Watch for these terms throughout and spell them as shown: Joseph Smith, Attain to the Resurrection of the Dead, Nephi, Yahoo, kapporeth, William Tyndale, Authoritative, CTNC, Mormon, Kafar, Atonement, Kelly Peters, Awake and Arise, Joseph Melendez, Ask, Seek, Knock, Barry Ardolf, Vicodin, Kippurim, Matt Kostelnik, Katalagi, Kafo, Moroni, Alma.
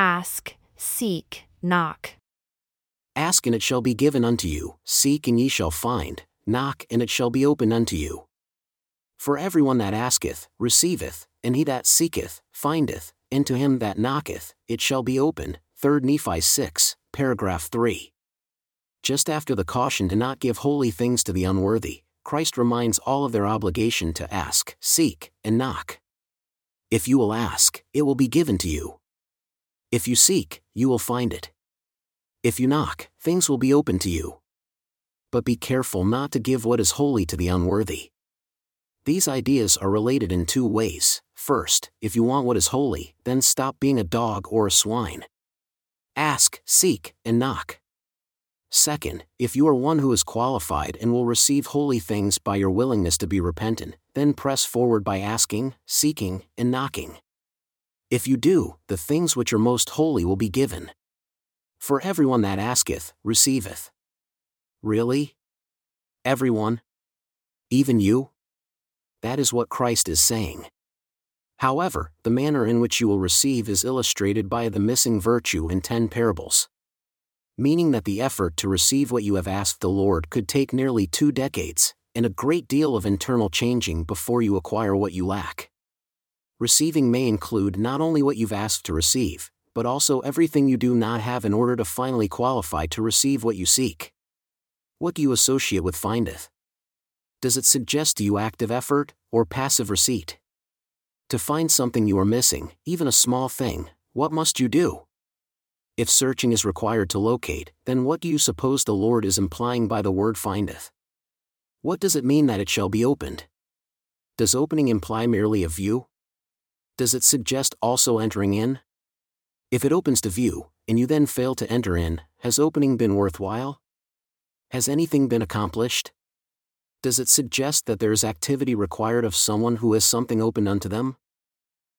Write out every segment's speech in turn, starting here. Ask, seek, knock. Ask and it shall be given unto you, seek and ye shall find, knock and it shall be opened unto you. For everyone that asketh, receiveth, and he that seeketh, findeth, and to him that knocketh, it shall be opened. 3 Nephi 6, paragraph 3. Just after the caution to not give holy things to the unworthy, Christ reminds all of their obligation to ask, seek, and knock. If you will ask, it will be given to you. If you seek, you will find it. If you knock, things will be open to you. But be careful not to give what is holy to the unworthy. These ideas are related in two ways. First, if you want what is holy, then stop being a dog or a swine. Ask, seek, and knock. Second, if you are one who is qualified and will receive holy things by your willingness to be repentant, then press forward by asking, seeking, and knocking. If you do, the things which are most holy will be given. For everyone that asketh, receiveth. Really? Everyone? Even you? That is what Christ is saying. However, the manner in which you will receive is illustrated by the missing virtue in 10 parables. Meaning that the effort to receive what you have asked the Lord could take nearly 2 decades, and a great deal of internal changing before you acquire what you lack. Receiving may include not only what you've asked to receive, but also everything you do not have in order to finally qualify to receive what you seek. What do you associate with findeth? Does it suggest to you active effort, or passive receipt? To find something you are missing, even a small thing, what must you do? If searching is required to locate, then what do you suppose the Lord is implying by the word findeth? What does it mean that it shall be opened? Does opening imply merely a view? Does it suggest also entering in? If it opens to view, and you then fail to enter in, has opening been worthwhile? Has anything been accomplished? Does it suggest that there is activity required of someone who has something opened unto them?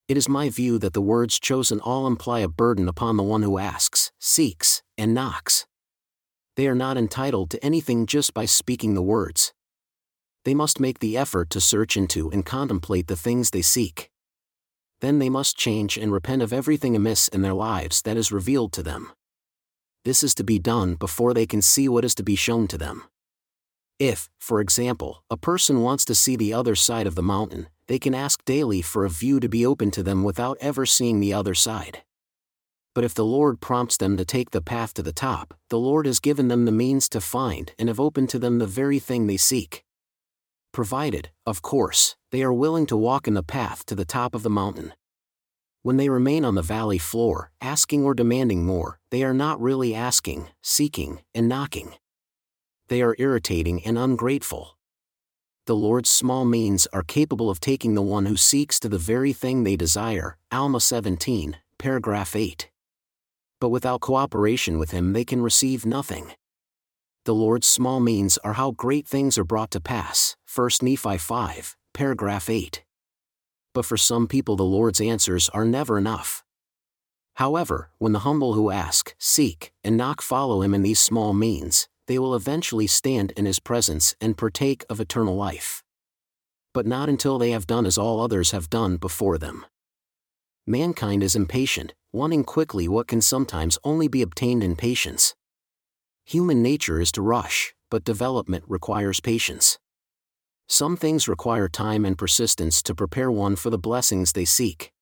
It is my view that the words chosen all imply a burden upon the one who asks, seeks, and knocks. They are not entitled to anything just by speaking the words. They must make the effort to search into and contemplate the things they seek. Then they must change and repent of everything amiss in their lives that is revealed to them. This is to be done before they can see what is to be shown to them. If, for example, a person wants to see the other side of the mountain, they can ask daily for a view to be open to them without ever seeing the other side. But if the Lord prompts them to take the path to the top, the Lord has given them the means to find and have opened to them the very thing they seek. Provided, of course, they are willing to walk in the path to the top of the mountain. When they remain on the valley floor, asking or demanding more, they are not really asking, seeking, and knocking. They are irritating and ungrateful. The Lord's small means are capable of taking the one who seeks to the very thing they desire, Alma 17, paragraph 8. But without cooperation with Him they can receive nothing. The Lord's small means are how great things are brought to pass, 1 Nephi 5, paragraph 8. But for some people the Lord's answers are never enough. However, when the humble who ask, seek, and knock follow Him in these small means, they will eventually stand in His presence and partake of eternal life. But not until they have done as all others have done before them. Mankind is impatient, wanting quickly what can sometimes only be obtained in patience. Human nature is to rush, but development requires patience. Some things require time and persistence to prepare one for the blessings they seek.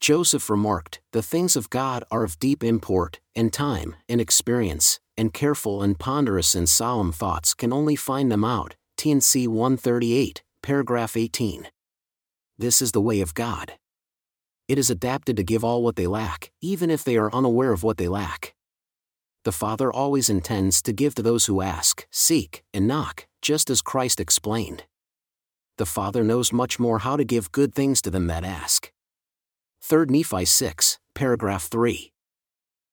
Joseph remarked, "The things of God are of deep import, and time, and experience, and careful and ponderous and solemn thoughts can only find them out." TNC 138, paragraph 18. This is the way of God. It is adapted to give all what they lack, even if they are unaware of what they lack. The Father always intends to give to those who ask, seek, and knock, just as Christ explained. The Father knows much more how to give good things to them that ask. 3 Nephi 6, paragraph 3.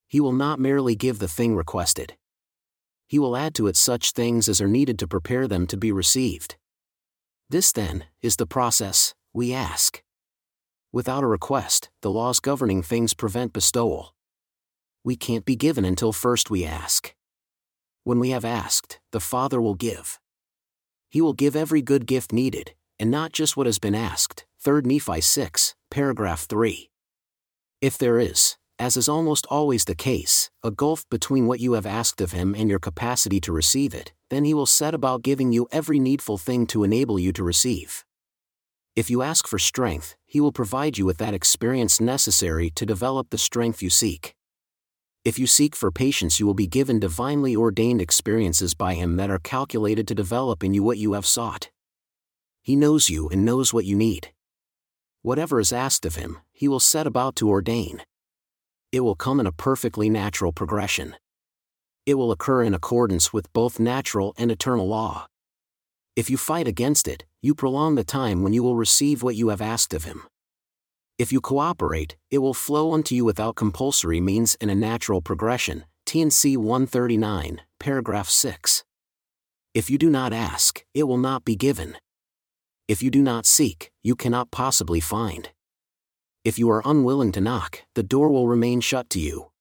He will not merely give the thing requested. He will add to it such things as are needed to prepare them to be received. This, then, is the process we ask. Without a request, the laws governing things prevent bestowal. We can't be given until first we ask. When we have asked, the Father will give. He will give every good gift needed, and not just what has been asked. 3 Nephi 6, paragraph 3. If there is, as is almost always the case, a gulf between what you have asked of him and your capacity to receive it, then he will set about giving you every needful thing to enable you to receive. If you ask for strength, he will provide you with that experience necessary to develop the strength you seek. If you seek for patience, you will be given divinely ordained experiences by him that are calculated to develop in you what you have sought. He knows you and knows what you need. Whatever is asked of him, he will set about to ordain. It will come in a perfectly natural progression. It will occur in accordance with both natural and eternal law. If you fight against it, you prolong the time when you will receive what you have asked of him. If you cooperate, it will flow unto you without compulsory means in a natural progression. TNC 139, paragraph 6. If you do not ask, it will not be given. If you do not seek, you cannot possibly find. If you are unwilling to knock, the door will remain shut to you.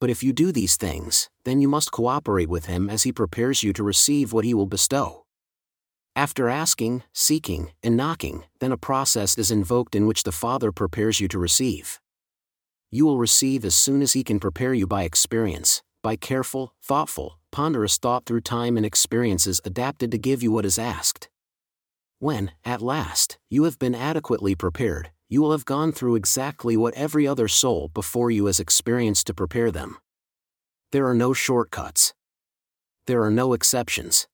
But if you do these things, then you must cooperate with him as he prepares you to receive what he will bestow. After asking, seeking, and knocking, then a process is invoked in which the Father prepares you to receive. You will receive as soon as he can prepare you by experience, by careful, thoughtful, ponderous thought through time and experiences adapted to give you what is asked. When, at last, you have been adequately prepared, you will have gone through exactly what every other soul before you has experienced to prepare them. There are no shortcuts. There are no exceptions.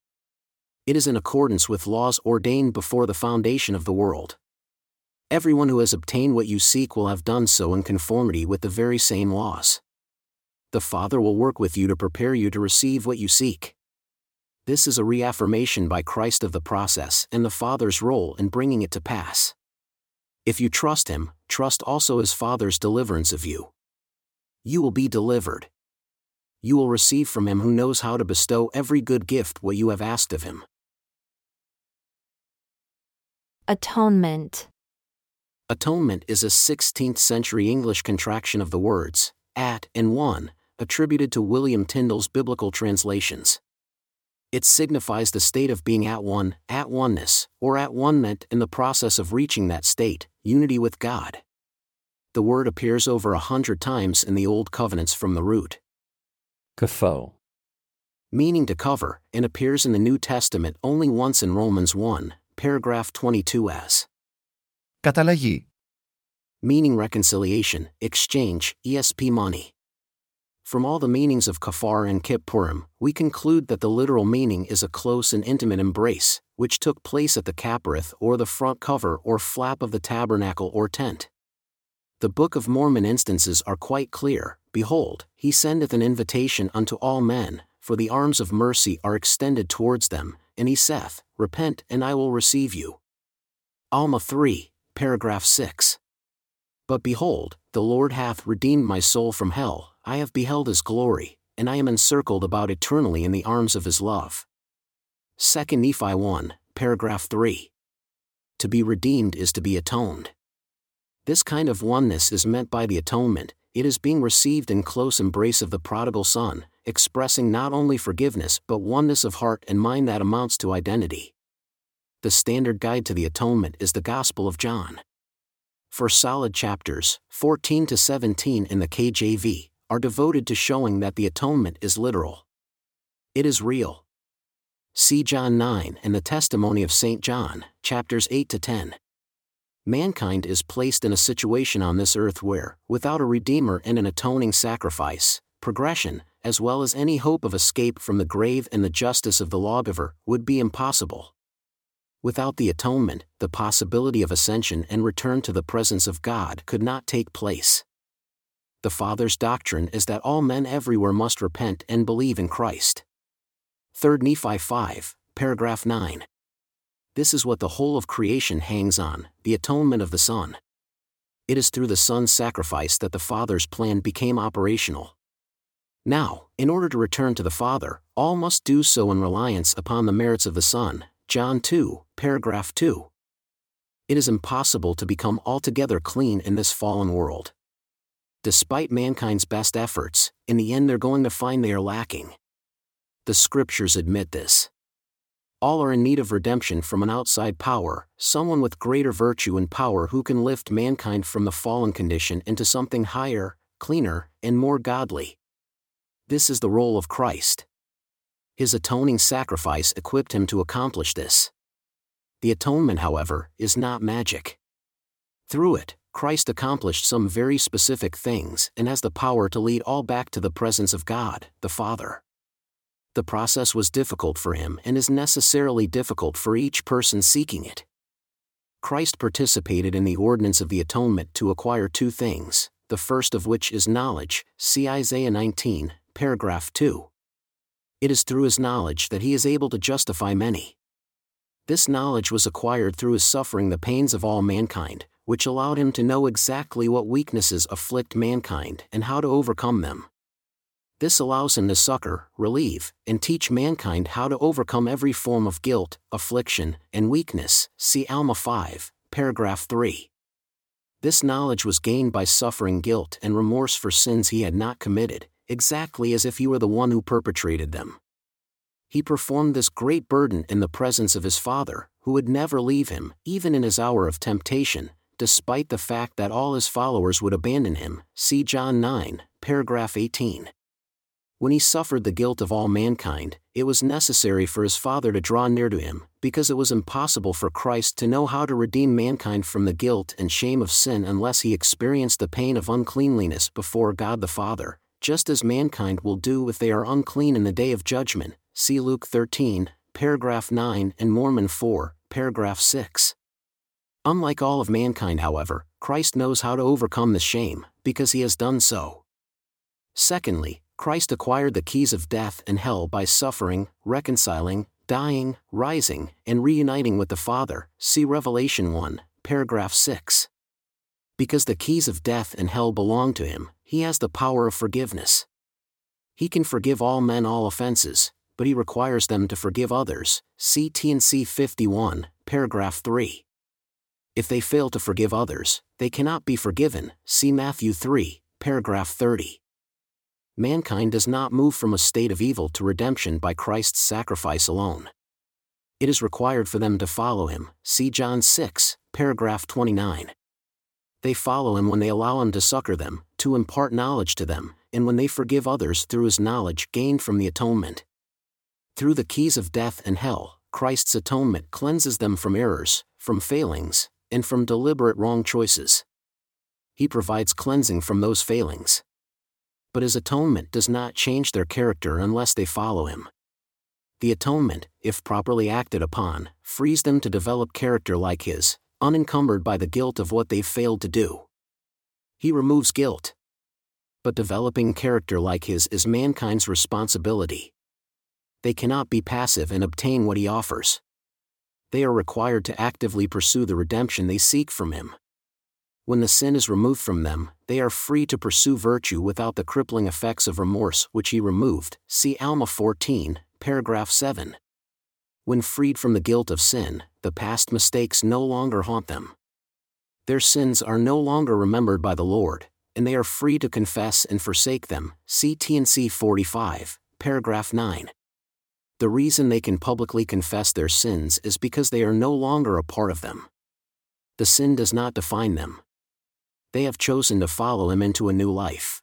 It is in accordance with laws ordained before the foundation of the world. Everyone who has obtained what you seek will have done so in conformity with the very same laws. The Father will work with you to prepare you to receive what you seek. This is a reaffirmation by Christ of the process and the Father's role in bringing it to pass. If you trust him, trust also his Father's deliverance of you. You will be delivered. You will receive from him who knows how to bestow every good gift what you have asked of him. Atonement. Atonement is a 16th century English contraction of the words, at and one, attributed to William Tyndale's biblical translations. It signifies the state of being at one, at oneness, or at one-ment in the process of reaching that state, unity with God. The word appears over 100 times in the Old Covenants from the root Kafo, meaning to cover, and appears in the New Testament only once in Romans 1, paragraph 22 as Katalagi, meaning reconciliation, exchange, ESP money. From all the meanings of Kafar and Kippurim, we conclude that the literal meaning is a close and intimate embrace, which took place at the kapporeth or the front cover or flap of the tabernacle or tent. The Book of Mormon instances are quite clear. Behold, he sendeth an invitation unto all men, for the arms of mercy are extended towards them, and he saith, Repent and I will receive you. Alma 3, paragraph 6. But behold, the Lord hath redeemed my soul from hell. I have beheld his glory, and I am encircled about eternally in the arms of his love. 2 Nephi 1, paragraph 3. To be redeemed is to be atoned. This kind of oneness is meant by the atonement. It is being received in close embrace of the prodigal son, expressing not only forgiveness but oneness of heart and mind that amounts to identity. The standard guide to the atonement is the Gospel of John. For solid chapters, 14 to 17 in the KJV, are devoted to showing that the atonement is literal. It is real. See John 9 and the Testimony of St. John, chapters 8 to 10. Mankind is placed in a situation on this earth where, without a Redeemer and an atoning sacrifice, progression, as well as any hope of escape from the grave and the justice of the lawgiver, would be impossible. Without the atonement, the possibility of ascension and return to the presence of God could not take place. The Father's doctrine is that all men everywhere must repent and believe in Christ. 3 Nephi 5, paragraph 9. This is what the whole of creation hangs on, the atonement of the Son. It is through the Son's sacrifice that the Father's plan became operational. Now, in order to return to the Father, all must do so in reliance upon the merits of the Son, John 2, paragraph 2. It is impossible to become altogether clean in this fallen world. Despite mankind's best efforts, in the end they're going to find they are lacking. The scriptures admit this. All are in need of redemption from an outside power, someone with greater virtue and power who can lift mankind from the fallen condition into something higher, cleaner, and more godly. This is the role of Christ. His atoning sacrifice equipped him to accomplish this. The atonement, however, is not magic. Through it, Christ accomplished some very specific things and has the power to lead all back to the presence of God, the Father. The process was difficult for him and is necessarily difficult for each person seeking it. Christ participated in the ordinance of the atonement to acquire two things, the first of which is knowledge, see Isaiah 19, paragraph 2. It is through his knowledge that he is able to justify many. This knowledge was acquired through his suffering the pains of all mankind, which allowed him to know exactly what weaknesses afflict mankind and how to overcome them. This allows him to succor, relieve, and teach mankind how to overcome every form of guilt, affliction, and weakness, see Alma 5, paragraph 3. This knowledge was gained by suffering guilt and remorse for sins he had not committed, exactly as if he were the one who perpetrated them. He performed this great burden in the presence of his Father, who would never leave him, even in his hour of temptation, despite the fact that all his followers would abandon him, see John 9, paragraph 18. When he suffered the guilt of all mankind, it was necessary for his Father to draw near to him, because it was impossible for Christ to know how to redeem mankind from the guilt and shame of sin unless he experienced the pain of uncleanliness before God the Father, just as mankind will do if they are unclean in the day of judgment, see Luke 13, paragraph 9 and Mormon 4, paragraph 6. Unlike all of mankind, however, Christ knows how to overcome the shame, because he has done so. Secondly, Christ acquired the keys of death and hell by suffering, reconciling, dying, rising, and reuniting with the Father, see Revelation 1, paragraph 6. Because the keys of death and hell belong to him, he has the power of forgiveness. He can forgive all men all offenses, but he requires them to forgive others, see CTNC 51, paragraph 3. If they fail to forgive others, they cannot be forgiven, see Matthew 3, paragraph 30. Mankind does not move from a state of evil to redemption by Christ's sacrifice alone. It is required for them to follow him, see John 6, paragraph 29. They follow him when they allow him to succor them, to impart knowledge to them, and when they forgive others through his knowledge gained from the atonement. Through the keys of death and hell, Christ's atonement cleanses them from errors, from failings, and from deliberate wrong choices. He provides cleansing from those failings. But his atonement does not change their character unless they follow him. The atonement, if properly acted upon, frees them to develop character like his, unencumbered by the guilt of what they've failed to do. He removes guilt. But developing character like his is mankind's responsibility. They cannot be passive and obtain what he offers. They are required to actively pursue the redemption they seek from him. When the sin is removed from them, they are free to pursue virtue without the crippling effects of remorse which he removed, see Alma 14, paragraph 7. When freed from the guilt of sin, the past mistakes no longer haunt them. Their sins are no longer remembered by the Lord, and they are free to confess and forsake them, see CTNC 45, paragraph 9. The reason they can publicly confess their sins is because they are no longer a part of them. The sin does not define them. They have chosen to follow him into a new life.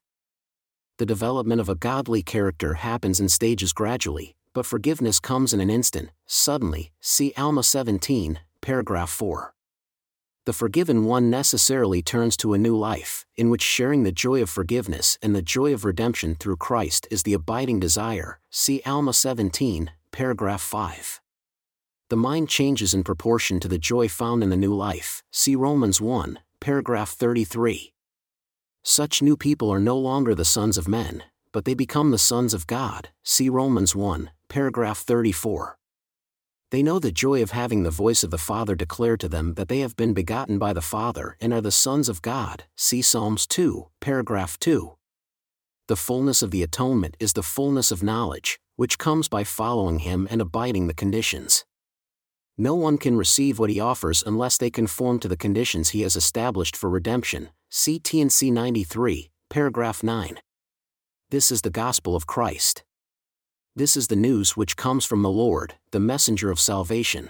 The development of a godly character happens in stages gradually, but forgiveness comes in an instant, suddenly, see Alma 17, paragraph 4. The forgiven one necessarily turns to a new life, in which sharing the joy of forgiveness and the joy of redemption through Christ is the abiding desire, see Alma 17, paragraph 5. The mind changes in proportion to the joy found in the new life, see Romans 1, paragraph 33. Such new people are no longer the sons of men, but they become the sons of God, see Romans 1, paragraph 34. They know the joy of having the voice of the Father declare to them that they have been begotten by the Father and are the sons of God, see Psalms 2, paragraph 2. The fullness of the atonement is the fullness of knowledge, which comes by following him and abiding the conditions. No one can receive what he offers unless they conform to the conditions he has established for redemption, see CTNC 93, paragraph 9. This is the gospel of Christ. This is the news which comes from the Lord, the messenger of salvation.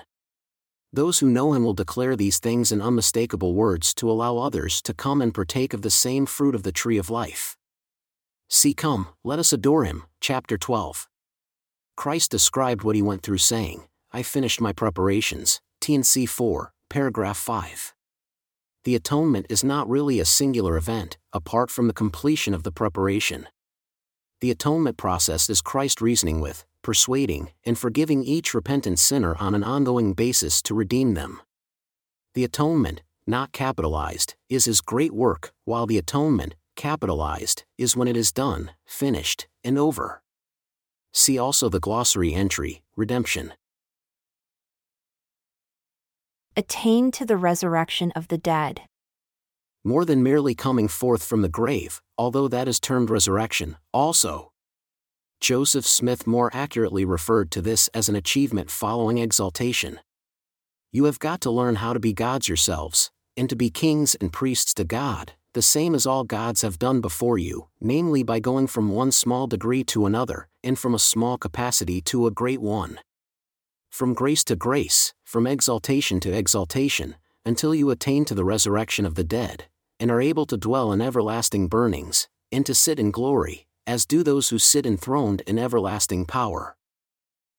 Those who know him will declare these things in unmistakable words to allow others to come and partake of the same fruit of the tree of life. See, come, let us adore him, chapter 12. Christ described what he went through saying, I finished my preparations, TNC 4, paragraph 5. The atonement is not really a singular event, apart from the completion of the preparation. The atonement process is Christ reasoning with, persuading, and forgiving each repentant sinner on an ongoing basis to redeem them. The atonement, not capitalized, is his great work, while the atonement, capitalized, is when it is done, finished, and over. See also the glossary entry, Redemption. Attain to the resurrection of the dead. More than merely coming forth from the grave, although that is termed resurrection, also. Joseph Smith more accurately referred to this as an achievement following exaltation. You have got to learn how to be gods yourselves, and to be kings and priests to God, the same as all gods have done before you, namely by going from one small degree to another, and from a small capacity to a great one. From grace to grace, from exaltation to exaltation, until you attain to the resurrection of the dead, and are able to dwell in everlasting burnings, and to sit in glory, as do those who sit enthroned in everlasting power.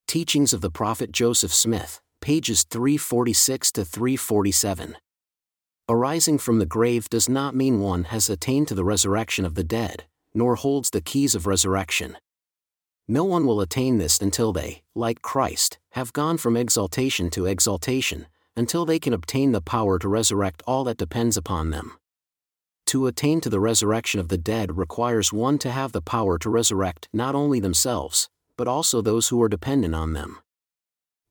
Teachings of the Prophet Joseph Smith, pages 346 to 347. Arising from the grave does not mean one has attained to the resurrection of the dead, nor holds the keys of resurrection. No one will attain this until they, like Christ, have gone from exaltation to exaltation, until they can obtain the power to resurrect all that depends upon them. To attain to the resurrection of the dead requires one to have the power to resurrect not only themselves, but also those who are dependent on them.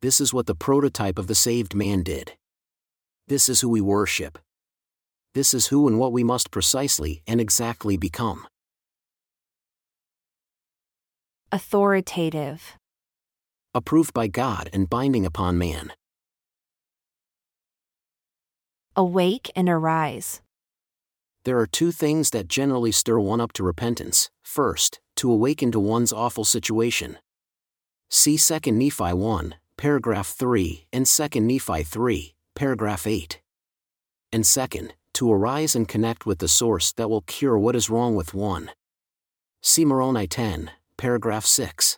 This is what the prototype of the saved man did. This is who we worship. This is who and what we must precisely and exactly become. Authoritative. Approved by God and binding upon man. Awake and arise. There are two things that generally stir one up to repentance. First, to awaken to one's awful situation. See 2 Nephi 1, paragraph 3, and 2 Nephi 3, paragraph 8. And second, to arise and connect with the source that will cure what is wrong with one. See Moroni 10, paragraph 6.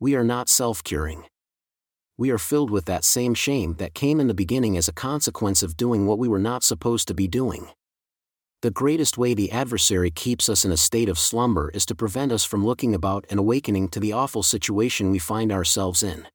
We are not self-curing. We are filled with that same shame that came in the beginning as a consequence of doing what we were not supposed to be doing. The greatest way the adversary keeps us in a state of slumber is to prevent us from looking about and awakening to the awful situation we find ourselves in.